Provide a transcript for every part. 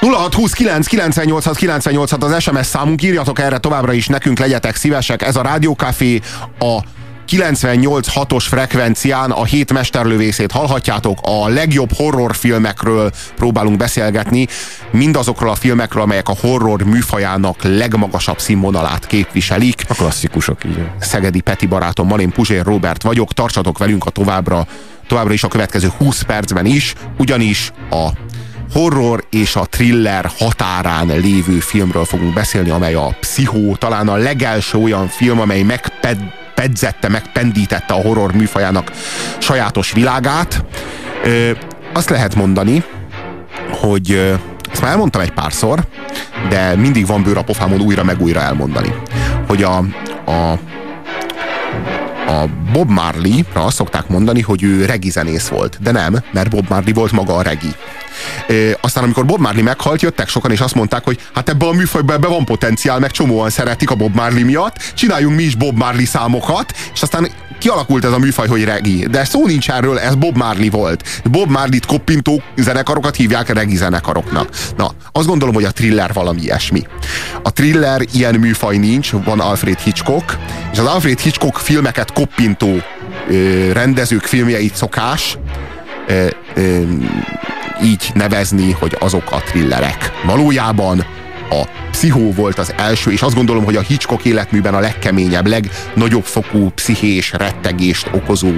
0629986986 az SMS számunk, írjatok erre továbbra is nekünk, legyetek szívesek. Ez a Rádió Café, a 98.6-os frekvencián a hét mesterlövészét hallhatjátok. A legjobb horrorfilmekről próbálunk beszélgetni, mindazokról a filmekről, amelyek a horror műfajának legmagasabb színvonalát képviselik. A klasszikusok, így. Szegedi Peti barátommal, én Puzsér Róbert vagyok. Tartsatok velünk a továbbra is a következő 20 percben is, ugyanis a horror és a thriller határán lévő filmről fogunk beszélni, amely a Pszichó, talán a legelső olyan film, amely megpendítette a horror műfajának sajátos világát. Azt lehet mondani, hogy ezt már elmondtam egy párszor, de mindig van bőr a pofámon újra meg újra elmondani, hogy a Bob Marley-ra azt szokták mondani, hogy ő regizenész volt, de nem, mert Bob Marley volt maga a regi. Aztán amikor Bob Marley meghalt, jöttek sokan és azt mondták, hogy hát ebben a műfajban van potenciál, meg csomóan szeretik a Bob Marley miatt, csináljunk mi is Bob Marley számokat, és aztán kialakult ez a műfaj, hogy regi. De szó nincs erről, ez Bob Marley volt. Bob Marley-t koppintó zenekarokat hívják regi zenekaroknak. Na, azt gondolom, hogy a thriller valami ilyesmi. A thriller, ilyen műfaj nincs, van Alfred Hitchcock, és az Alfred Hitchcock filmeket koppintó rendezők filmjeit szokás így nevezni, hogy azok a thrillerek. Valójában a Pszichó volt az első, és azt gondolom, hogy a Hitchcock életműben a legkeményebb, legnagyobb fokú pszichés rettegést okozó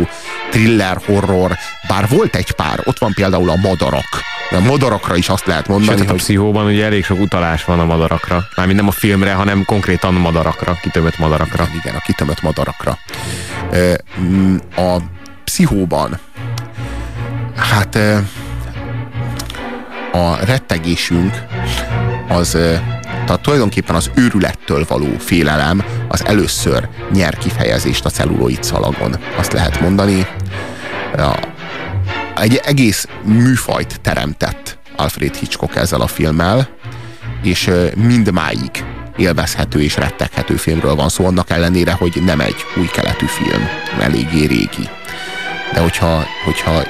thriller, horror. Bár volt egy pár, ott van például a Madarak. A madarakra is azt lehet mondani, hogy... a Pszichóban ugye elég sok utalás van a madarakra. Mármint nem a filmre, hanem konkrétan madarakra, kitömött madarakra. Igen, a kitömött madarakra. A Pszichóban hát... a rettegésünk az, tehát tulajdonképpen az őrülettől való félelem az először nyer kifejezést a celluloid szalagon. Azt lehet mondani, egy egész műfajt teremtett Alfred Hitchcock ezzel a filmmel, és mindmáig élvezhető és retteghető filmről van szó, annak ellenére, hogy nem egy új keletű film, eléggé régi. De hogyha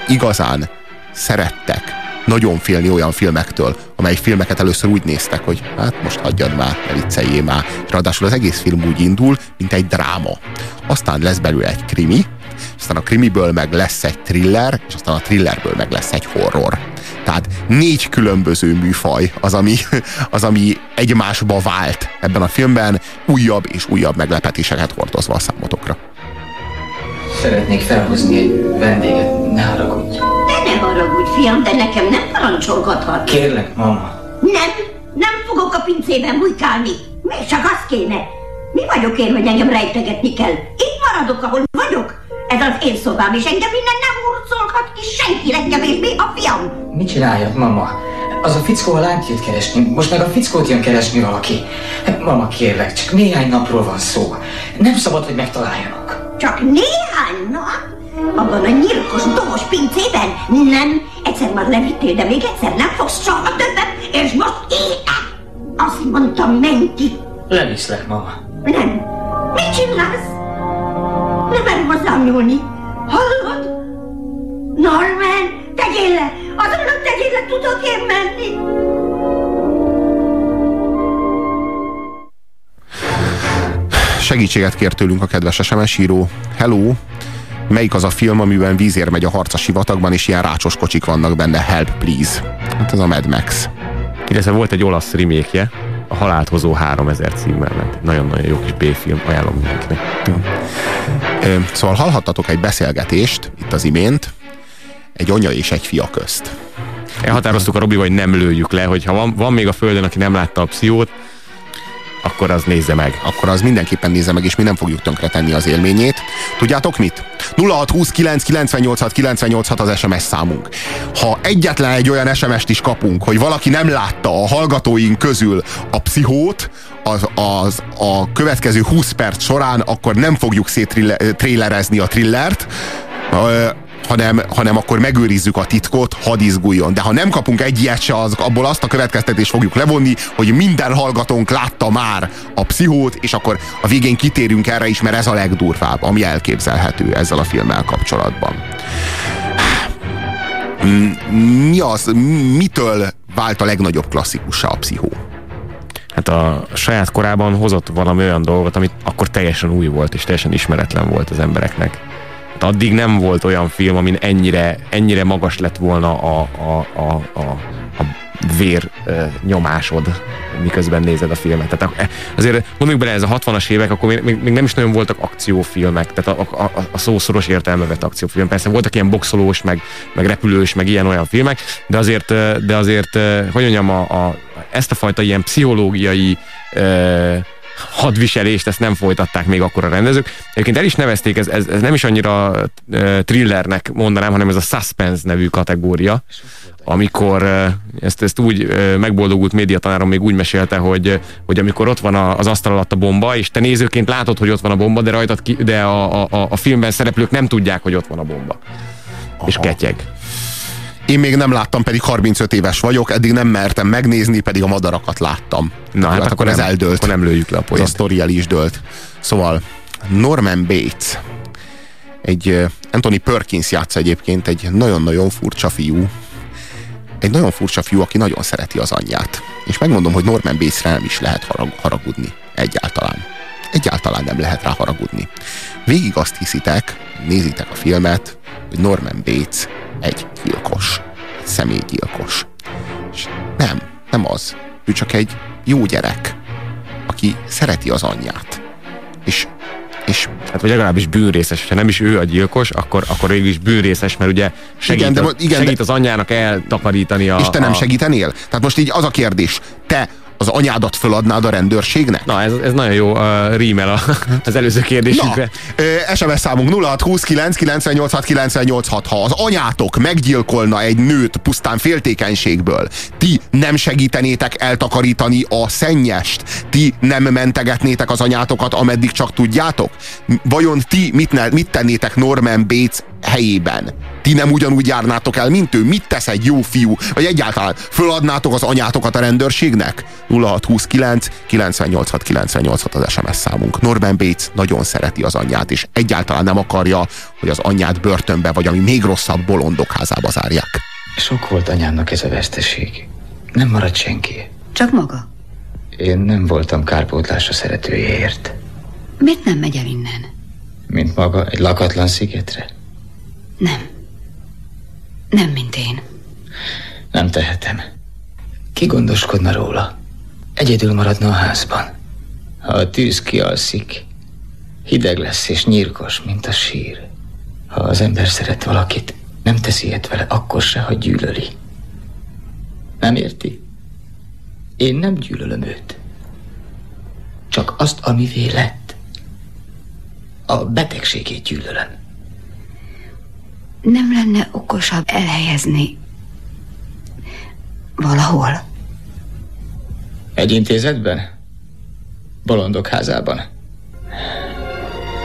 igazán szerettek nagyon félni olyan filmektől, amely filmeket először úgy néztek, hogy hát most hagyjad már, ne vicceljél már. Ráadásul az egész film úgy indul, mint egy dráma. Aztán lesz belőle egy krimi, aztán a krimiből meg lesz egy thriller, és aztán a thrillerből meg lesz egy horror. Tehát 4 különböző műfaj az, ami egymásba vált ebben a filmben, újabb és újabb meglepetéseket hordozva a számotokra. Szeretnék felhozni egy vendéget, ne haragudj. Ne haragudj, fiam, de nekem nem parancsolgathat. Kérlek, mama. Nem fogok a pincében bujkálni. Még csak azt kéne. Mi vagyok én, hogy engem rejtegetni kell? Itt maradok, ahol vagyok. Ez az én szobám, és engem innen nem hurcolhat ki senki, engem és mi a fiam. Mit csináljak, mama? Az a fickó a lányt jött keresni, most meg a fickót jön keresni valaki. Mama, kérlek, csak néhány napról van szó. Nem szabad, hogy megtaláljanak. Csak néhány nap? Abban a nyírkos, dohos pincében? Nem, egyszer már levittél, de még egyszer nem fogsz soha többet, és most éjjel! Azt mondtam, menj ki! Leviszlek, mama. Nem. Mit csinálsz? Nem merem hozzám nyúlni. Hallod? Norman, tegyél le! Azonnak tegyél le, tudok én menni! Segítséget kér tőlünk a kedves SMS író. Hello, melyik az a film, amiben vízér megy a harca sivatagban, és ilyen rácsos kocsik vannak benne? Help, please. Hát ez a Mad Max. Illetve volt egy olasz remake-je, a Halált hozó 3000 címmel ment. Nagyon-nagyon jó kis B-film, ajánlom mindenkinek. Szóval hallhattatok egy beszélgetést itt az imént, egy anya és egy fia közt. Elhatároztuk a Robival, hogy nem lőjük le, hogyha van még a földön, aki nem látta a Pszichót, akkor az nézze meg. Akkor az mindenképpen nézze meg, és mi nem fogjuk tönkretenni az élményét. Tudjátok mit? 0629986986 az SMS számunk. Ha egyetlen egy olyan SMS-t is kapunk, hogy valaki nem látta a hallgatóink közül a Pszichót, a következő 20 perc során, akkor nem fogjuk széttrélerezni a thrillert, hanem akkor megőrizzük a titkot, hadd izguljon. De ha nem kapunk egy ilyet se, abból azt a következtetést fogjuk levonni, hogy minden hallgatónk látta már a Pszichót, és akkor a végén kitérünk erre is, mert ez a legdurvább, ami elképzelhető ezzel a filmmel kapcsolatban. Mitől vált a legnagyobb klasszikussá a Pszichó. Hát a saját korában hozott valami olyan dolgot, amit akkor teljesen új volt, és teljesen ismeretlen volt az embereknek. Hát addig nem volt olyan film, amin ennyire magas lett volna a vér nyomásod, miközben nézed a filmet. Tehát azért mondjuk bele, ez a 60-as évek, akkor még nem is nagyon voltak akciófilmek, tehát a szószoros értelme vett akciófilm. Persze voltak ilyen boxolós, meg repülős, meg ilyen-olyan filmek, de azért hogy mondjam, ezt a fajta ilyen pszichológiai hadviselést, ezt nem folytatták még akkor a rendezők. Egyébként el is nevezték, ez nem is annyira thrillernek mondanám, hanem ez a suspense nevű kategória, amikor ezt úgy megboldogult médiatanárom még úgy mesélte, hogy amikor ott van az asztal alatt a bomba, és te nézőként látod, hogy ott van a bomba, de rajtad a filmben szereplők nem tudják, hogy ott van a bomba. Aha. És ketyeg. Én még nem láttam, pedig 35 éves vagyok, eddig nem mertem megnézni, pedig a madarakat láttam. Na hát akkor ez eldőlt. Akkor nem lőjük le a poént. A sztori el is dőlt. Szóval Norman Bates, egy Anthony Perkins játsz egyébként, egy nagyon-nagyon furcsa fiú. Egy nagyon furcsa fiú, aki nagyon szereti az anyját. És megmondom, hogy Norman Batesre nem is lehet haragudni. Egyáltalán. Egyáltalán nem lehet rá haragudni. Végig azt hiszitek, nézitek a filmet, hogy Norman Bates egy gyilkos. Egy személygyilkos. És nem az. Ő csak egy jó gyerek, aki szereti az anyját. És hát vagy legalábbis bűnrészes, ha nem is ő a gyilkos, akkor végül is bűnrészes, mert ugye segít az anyjának eltakarítani a... És te nem segítenél? Tehát most így az a kérdés, te az anyádat föladnád a rendőrségnek? Na, ez nagyon jó rímel az előző kérdésünkre. Na, SMS számunk 0629986986. Ha az anyátok meggyilkolna egy nőt pusztán féltékenységből, ti nem segítenétek eltakarítani a szennyest? Ti nem mentegetnétek az anyátokat, ameddig csak tudjátok? Vajon ti mit tennétek Norman Bates helyében? Ti nem ugyanúgy járnátok el, mint ő? Mit tesz egy jó fiú? Vagy egyáltalán föladnátok az anyátokat a rendőrségnek? 0629986986 az SMS számunk. Norman Bates nagyon szereti az anyját, és egyáltalán nem akarja, hogy az anyját börtönbe, vagy ami még rosszabb, bolondok házába zárják. Sok volt anyámnak ez a veszteség. Nem maradt senki. Csak maga? Én nem voltam kárpótlásra szeretőjéért. Miért nem megy el innen? Mint maga, egy lakatlan szigetre? Nem. Nem, mint én. Nem tehetem. Ki gondoskodna róla? Egyedül maradna a házban. Ha a tűz kialszik, hideg lesz és nyírkos, mint a sír. Ha az ember szeret valakit, nem teszi ilyet vele, akkor se, ha gyűlöli. Nem érti? Én nem gyűlölöm őt. Csak azt, amivé lett. A betegségét gyűlölöm. Nem lenne okosabb elhelyezni valahol? Egy intézetben? Bolondok házában?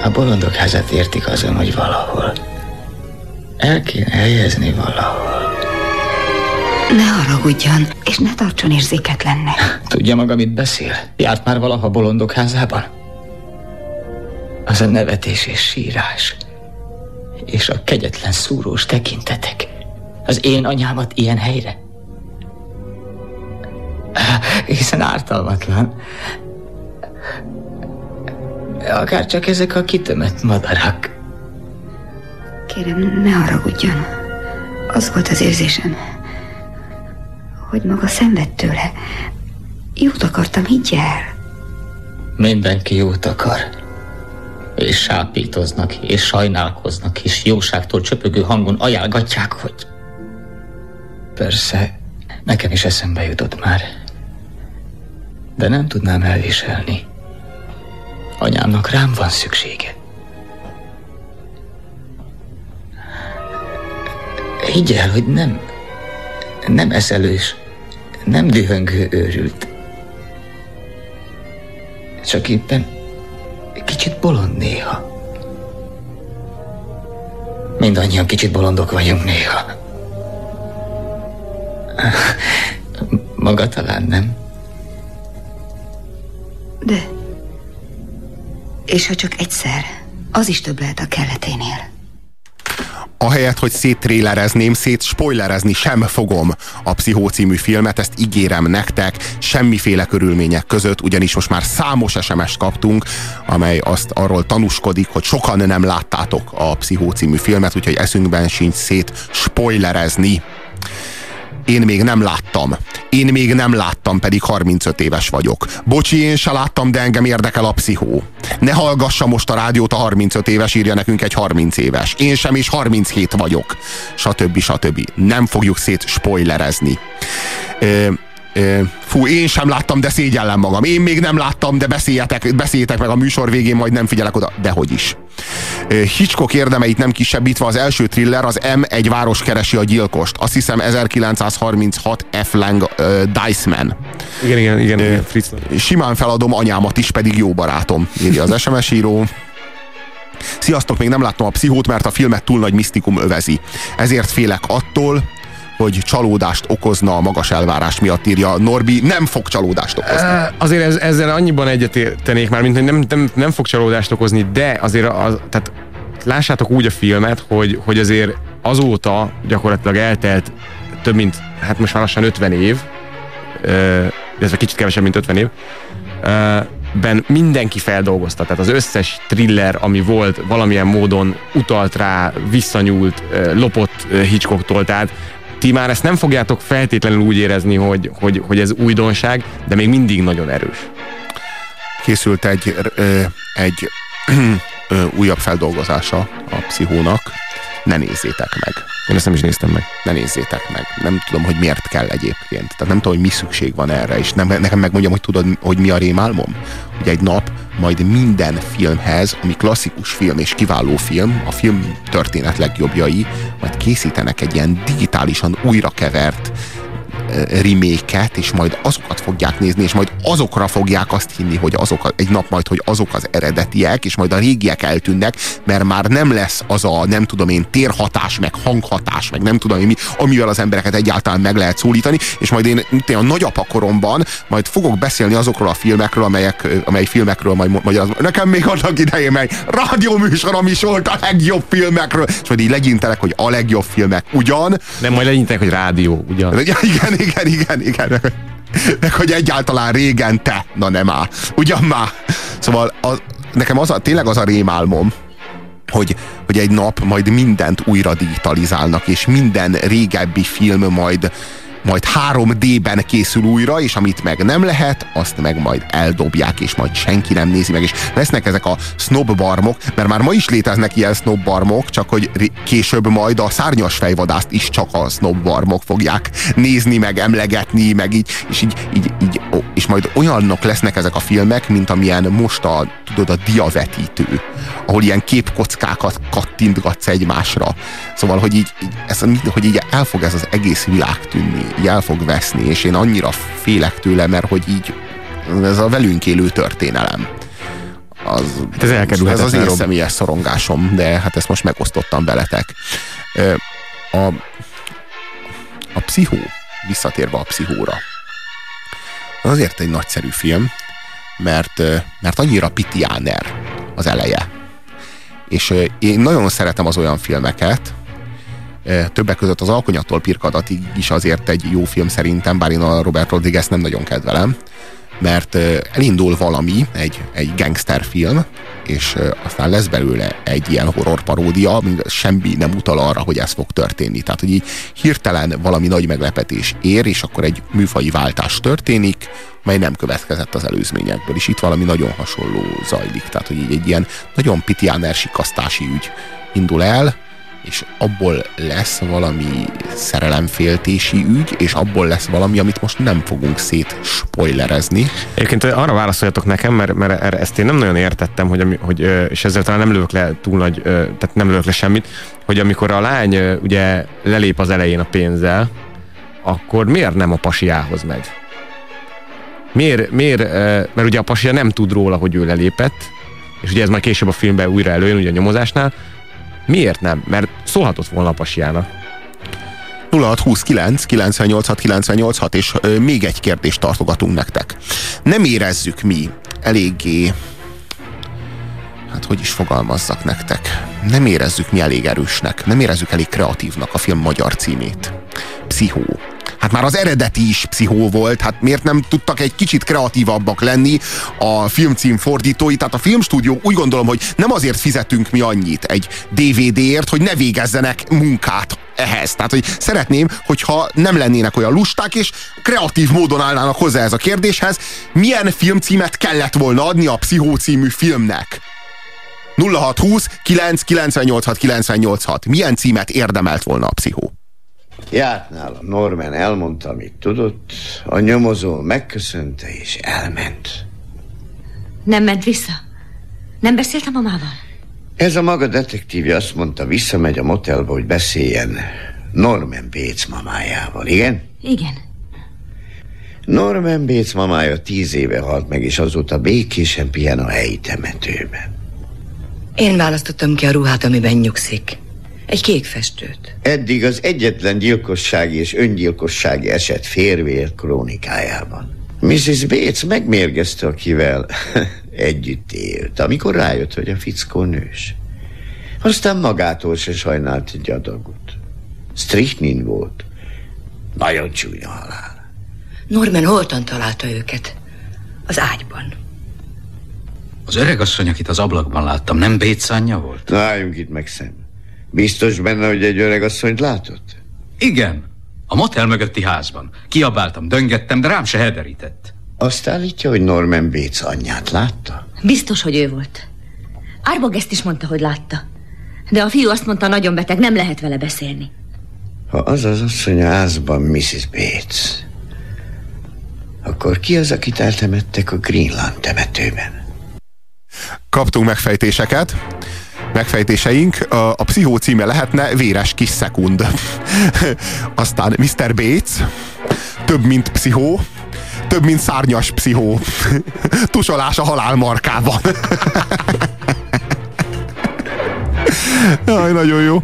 A bolondok házát értik azon, hogy valahol. El kéne helyezni valahol. Ne haragudjon, és ne tartson érzéketlennek. Tudja maga, mit beszél? Járt már valaha bolondok házában? Az a nevetés és sírás. És a kegyetlen szúrós tekintetek. Az én anyámat ilyen helyre? Hiszen ártalmatlan. Akár csak ezek a kitömött madarak. Kérem, ne haragudjon. Az volt az érzésem, hogy maga szenved tőle. Jót akartam, higgye el. Mindenki jót akar. És sápítoznak, és sajnálkoznak, és jóságtól csöpögő hangon ajánlgatják, hogy... Persze, nekem is eszembe jutott már. De nem tudnám elviselni. Anyámnak rám van szüksége. Higgy el, hogy nem eszelős, nem dühöngő őrült. Csak éppen... kicsit bolond néha. Mindannyian kicsit bolondok vagyunk néha. Maga talán nem? De. És ha csak egyszer, az is több lehet a kelleténél. ahelyett, hogy széttrélerezném, szétspoilerezni sem fogom a Pszichó című filmet, ezt ígérem nektek, semmiféle körülmények között, ugyanis most már számos SMS-t kaptunk, amely azt arról tanúskodik, hogy sokan nem láttátok a Pszichó című filmet, úgyhogy eszünkben sincs szétspoilerezni. Én még nem láttam. Én még nem láttam, pedig 35 éves vagyok. Bocsi, én se láttam, de engem érdekel a pszichó. Ne hallgassa most a rádiót a 35 éves, írja nekünk egy 30 éves. Én sem is 37 vagyok. Stb. Stb. Nem fogjuk szétspoilerezni. Fú, én sem láttam, de szégyellem magam. Én még nem láttam, de beszéljetek meg a műsor végén, majd nem figyelek oda. Dehogy is. Hitchcock érdemeit nem kisebbítve az első thriller, az M. Egy város keresi a gyilkost. Azt hiszem 1936 F. Lang Dice Man. Igen, Fritz. Simán feladom anyámat is, pedig jó barátom, írja az SMS író. Sziasztok, még nem láttam a pszichót, mert a filmet túl nagy misztikum övezi. Ezért félek attól, hogy csalódást okozna a magas elvárás miatt, írja Norbi. Nem fog csalódást okozni. Azért ezzel annyiban egyetértenék már, mint hogy nem fog csalódást okozni, de azért tehát lássátok úgy a filmet, hogy azért azóta gyakorlatilag eltelt több mint, hát most már lassan 50 év, illetve kicsit kevesebb, mint 50 év, ben mindenki feldolgozta, tehát az összes thriller, ami volt, valamilyen módon utalt rá, visszanyúlt, lopott Hitchcocktól, tehát ti már ezt nem fogjátok feltétlenül úgy érezni, hogy ez újdonság, de még mindig nagyon erős. Készült egy újabb feldolgozása a pszichónak. Ne nézzétek meg. Én ezt nem is néztem meg. Ne nézzétek meg. Nem tudom, hogy miért kell egyébként. Tehát nem tudom, hogy mi szükség van erre. És nekem megmondjam, hogy tudod, hogy mi a rémálmom? Hogy egy nap majd minden filmhez, ami klasszikus film és kiváló film, a film történet legjobbjai, majd készítenek egy ilyen digitálisan újrakevert remake-et, és majd azokat fogják nézni, és majd azokra fogják azt hinni, hogy azok egy nap majd, hogy azok az eredetiek, és majd a régiek eltűnnek, mert már nem lesz az a nem tudom én térhatás, meg hanghatás, meg nem tudom én mi, amivel az embereket egyáltalán meg lehet szólítani, és majd én a nagyapa koromban majd fogok beszélni azokról a filmekről, amely filmekről majd magyarázom. Nekem még annak idején mely rádióműsorom is volt a legjobb filmekről, és majd így legyintelek, hogy a legjobb filmek ugyan. Nem, majd legyintelek, hogy rádió ugyan. Igen. Meg hogy egyáltalán régen te, na nem áll. Ugyan már. Szóval nekem tényleg az a rémálmom, hogy egy nap majd mindent újra digitalizálnak, és minden régebbi film majd 3D-ben készül újra, és amit meg nem lehet, azt meg majd eldobják, és majd senki nem nézi meg, és lesznek ezek a sznobbarmok, mert már ma is léteznek ilyen sznobbarmok, csak hogy később majd a szárnyas fejvadászt is csak a sznobbarmok fogják nézni, meg emlegetni, meg így, és így és majd olyanok lesznek ezek a filmek, mint amilyen most a diavetítő, ahol ilyen képkockákat kattintgatsz egymásra. Szóval, hogy így el fog ez az egész világ tűnni, így el fog veszni, és én annyira félek tőle, mert hogy így ez a velünk élő történelem. Ez az én személyes szorongásom, de hát ezt most megosztottam veletek. A pszichó, visszatérve a pszichóra, azért egy nagyszerű film, mert annyira pitiáner az eleje. És én nagyon szeretem az olyan filmeket, többek között az Alkonyattól Pirkadatig is azért egy jó film szerintem, bár én a Robert Rodriguez nem nagyon kedvelem, mert elindul valami, egy gangsterfilm, és aztán lesz belőle egy ilyen horrorparódia, semmi nem utal arra, hogy ez fog történni. Tehát, hogy így hirtelen valami nagy meglepetés ér, és akkor egy műfaji váltás történik, mely nem következett az előzményekből, és itt valami nagyon hasonló zajlik. Tehát, hogy így egy ilyen nagyon pitiáner sikasztási ügy indul el, és abból lesz valami szerelemféltési ügy, és abból lesz valami, amit most nem fogunk szétspoilerezni. Egyébként arra válaszoljatok nekem, mert ezt én nem nagyon értettem, hogy és ezzel talán nem lövök le túl nagy, tehát nem lövök le semmit, hogy amikor a lány ugye lelép az elején a pénzzel, akkor miért nem a pasiához megy? Miért? Mert ugye a pasia nem tud róla, hogy ő lelépett, és ugye ez már később a filmben újra előjön, ugye a nyomozásnál. Miért nem? Mert szólhatott volna a pasiának. 0629 986986, és még egy kérdést tartogatunk nektek. Nem érezzük mi eléggé hát hogy is fogalmazzak nektek, nem érezzük mi elég erősnek, nem érezzük elég kreatívnak a film magyar címét. Pszichó. Hát már az eredeti is pszichó volt, hát miért nem tudtak egy kicsit kreatívabbak lenni a filmcím fordítói? Tehát a filmstúdió, úgy gondolom, hogy nem azért fizetünk mi annyit egy DVD-ért, hogy ne végezzenek munkát ehhez. Tehát, hogy szeretném, hogyha nem lennének olyan lusták, és kreatív módon állnának hozzá ez a kérdéshez. Milyen filmcímet kellett volna adni a Pszichó című filmnek? 0620 9 986 986. Milyen címet érdemelt volna a Pszichó? Járt nálam Norman, elmondta, amit tudott, a nyomozó megköszönte és elment. Nem ment vissza? Nem beszélt a mamával? Ez a maga detektívje azt mondta, visszamegy a motelba, hogy beszéljen Norman Bates mamájával, igen? Igen. Norman Bates mamája 10 éve halt meg, és azóta békésen pihen a helyi temetőben. Én választottam ki a ruhát, amiben nyugszik. Egy kék festőt. Eddig az egyetlen gyilkossági és öngyilkossági eset férvér krónikájában. Mrs. Bates megmérgezte, akivel együtt élt, amikor rájött, hogy a fickó nős. Aztán magától se sajnált egy adagot. Strychnin volt. Nagyon csúnya halál. Norman holtan találta őket. Az ágyban. Az öregasszony, akit az ablakban láttam, nem Bates anyja volt? Na, álljunk itt meg szemben. Biztos benne, hogy egy öreg asszonyt látott? Igen, a motel mögötti házban. Kiabáltam, döngettem, de rám se hederített. Azt állítja, hogy Norman Bates anyját látta? Biztos, hogy ő volt. Arbogast is mondta, hogy látta. De a fiú azt mondta, nagyon beteg, nem lehet vele beszélni. Ha az az asszony a házban Mrs. Bates, akkor ki az, akit eltemettek a Greenland temetőben? Kaptunk megfejtéseket. Megfejtéseink, a Pszichó címe lehetne Véres kis szekund. Aztán Mr. Bates, több mint pszichó, több mint szárnyas pszichó. Tusolás a halál markában. Jaj, nagyon jó.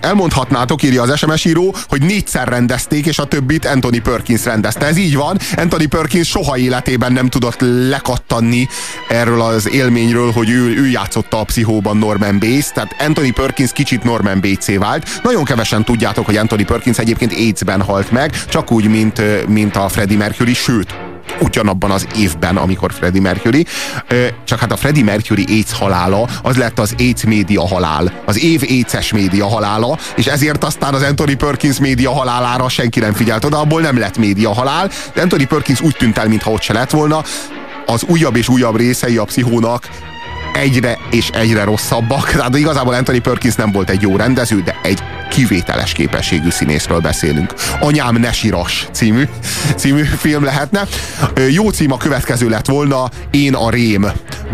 Elmondhatnátok, írja az SMS író, hogy 4-szer rendezték, és a többit Anthony Perkins rendezte. Ez így van. Anthony Perkins soha életében nem tudott lekattanni erről az élményről, hogy ő játszotta a Pszichóban Norman Bates, tehát Anthony Perkins kicsit Norman Bates-é vált. Nagyon kevesen tudjátok, hogy Anthony Perkins egyébként AIDS-ben halt meg, csak úgy, mint a Freddie Mercury, sőt, ugyanabban az évben, amikor Freddie Mercury, csak hát a Freddie Mercury AIDS halála, az lett az AIDS média halál, az év AIDS-es média halála, és ezért aztán az Anthony Perkins média halálára senki nem figyelt oda, abból nem lett média halál. Anthony Perkins úgy tűnt el, mintha ott se lett volna. Az újabb és újabb részei a Pszichónak egyre és egyre rosszabbak. Tehát igazából Anthony Perkins nem volt egy jó rendező, de egy kivételes képességű színészről beszélünk. Anyám ne sirass című film lehetne. Jó cím a következő lett volna, Én a rém.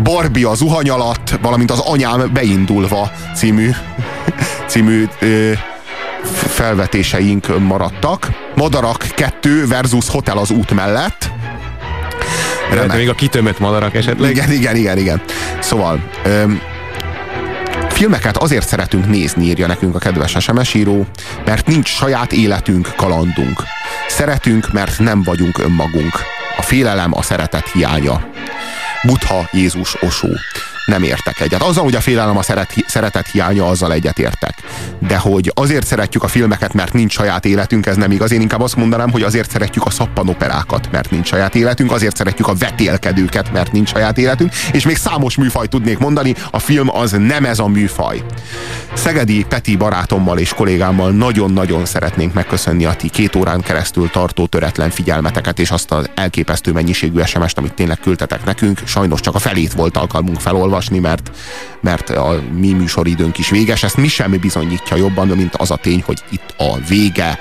Barbie a zuhany alatt, valamint az Anyám beindulva című felvetéseink maradtak. Madarak 2 versus Hotel az út mellett. De még a kitömött madarak esetleg. Igen. Szóval, filmeket azért szeretünk nézni, írja nekünk a kedves SMS író, mert nincs saját életünk, kalandunk. Szeretünk, mert nem vagyunk önmagunk. A félelem a szeretet hiánya. Buddha, Jézus, Osó. Nem értek egyet. Azzal, hogy a félelem a szeretet hiánya, azzal egyet értek. De hogy azért szeretjük a filmeket, mert nincs saját életünk, ez nem igaz. Én inkább azt mondanám, hogy azért szeretjük a szappanoperákat, mert nincs saját életünk, azért szeretjük a vetélkedőket, mert nincs saját életünk, és még számos műfajt tudnék mondani, a film az nem ez a műfaj. Szegedi Peti barátommal és kollégámmal nagyon-nagyon szeretnénk megköszönni a ti 2 órán keresztül tartó töretlen figyelmeteket, és azt az elképesztő mennyiségű SMS-t, amit tényleg küldtetek nekünk. Sajnos csak a felét volt alkalmunk felolvasni, mert a mi műsoridőnk is véges. Ezt mi sem bizonyítja jobban, mint az a tény, hogy itt a vége.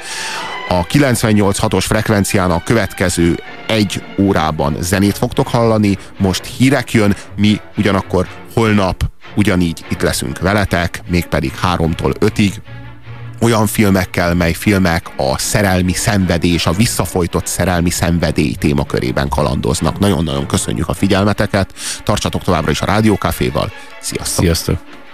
A 98.6-os frekvencián a következő 1 órában zenét fogtok hallani, most hírek jön, mi ugyanakkor holnap ugyanígy itt leszünk veletek, mégpedig 3-tól 5-ig, olyan filmekkel, mely filmek a szerelmi szenvedés, a visszafojtott szerelmi szenvedély témakörében kalandoznak. Nagyon-nagyon köszönjük a figyelmeteket, tartsatok továbbra is a Rádió Caféval. Sziasztok! Sziasztok.